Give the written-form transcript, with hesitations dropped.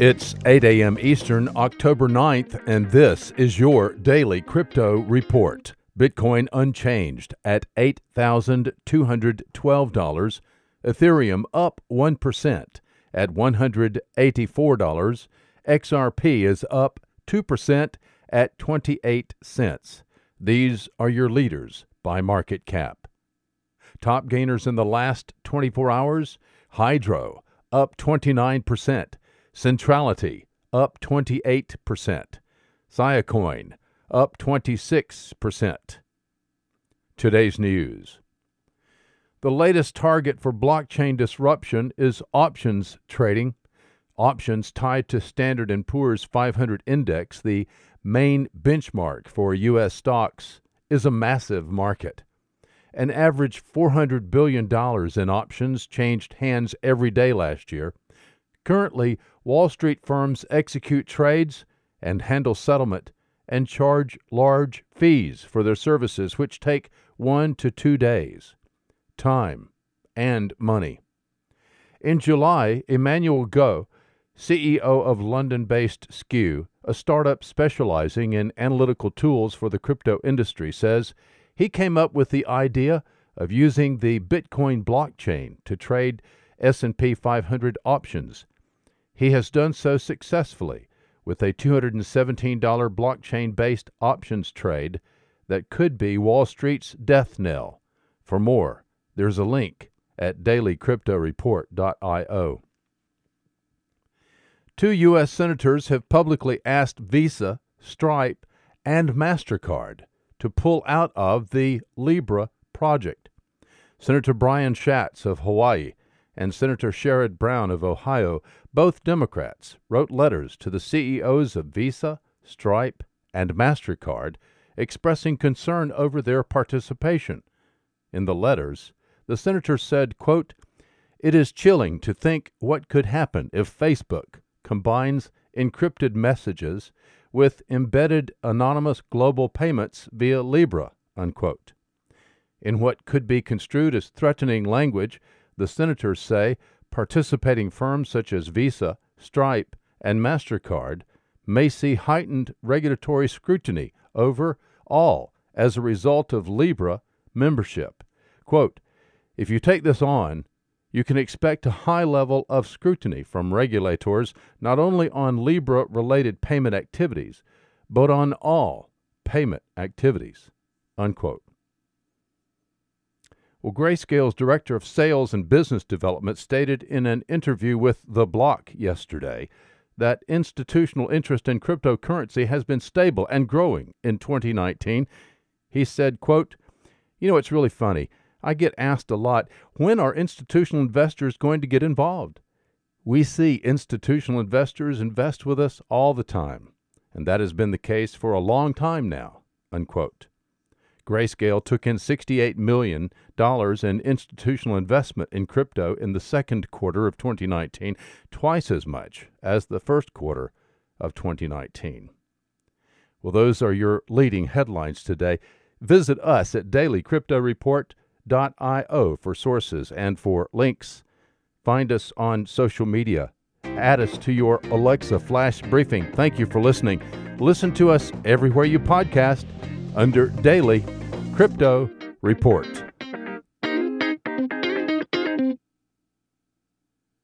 It's 8 a.m. Eastern, October 9th, and this is your Daily Crypto Report. Bitcoin unchanged at $8,212. Ethereum up 1% at $184. XRP is up 2% at 28 cents. These are your leaders by market cap. Top gainers in the last 24 hours, Hydro up 29%, Centrality up 28%, Siacoin up 26%. Today's news. The latest target for blockchain disruption is options trading. Options tied to Standard & Poor's 500 index, the main benchmark for U.S. stocks, is a massive market. An average $400 billion in options changed hands every day last year. Currently, Wall Street firms execute trades and handle settlement and charge large fees for their services, which take 1 to 2 days, time, and money. In July, Emmanuel Goh, CEO of London-based Skew, a startup specializing in analytical tools for the crypto industry, says he came up with the idea of using the Bitcoin blockchain to trade S&P 500 options. He has done so successfully with a $217 blockchain-based options trade that could be Wall Street's death knell. For more, there's a link at dailycryptoreport.io. Two U.S. senators have publicly asked Visa, Stripe, and MasterCard to pull out of the Libra project. Senator Brian Schatz of Hawaii and Senator Sherrod Brown of Ohio, both Democrats, wrote letters to the CEOs of Visa, Stripe, and MasterCard expressing concern over their participation. In the letters, the senators said, quote, "It is chilling to think what could happen if Facebook combines encrypted messages with embedded anonymous global payments via Libra," unquote. In what could be construed as threatening language, the senators say participating firms such as Visa, Stripe, and MasterCard may see heightened regulatory scrutiny over all as a result of Libra membership. Quote, "If you take this on, you can expect a high level of scrutiny from regulators not only on Libra-related payment activities, but on all payment activities," unquote. Well, Grayscale's Director of Sales and Business Development stated in an interview with The Block yesterday that institutional interest in cryptocurrency has been stable and growing in 2019. He said, quote, "You know, it's really funny. I get asked a lot, when are institutional investors going to get involved? We see institutional investors invest with us all the time, and that has been the case for a long time now," unquote. Grayscale took in $68 million in institutional investment in crypto in the second quarter of 2019, twice as much as the first quarter of 2019. Well, those are your leading headlines today. Visit us at dailycryptoreport.io for sources and for links. Find us on social media. Add us to your Alexa flash briefing. Thank you for listening. Listen to us everywhere you podcast under Daily Crypto Report.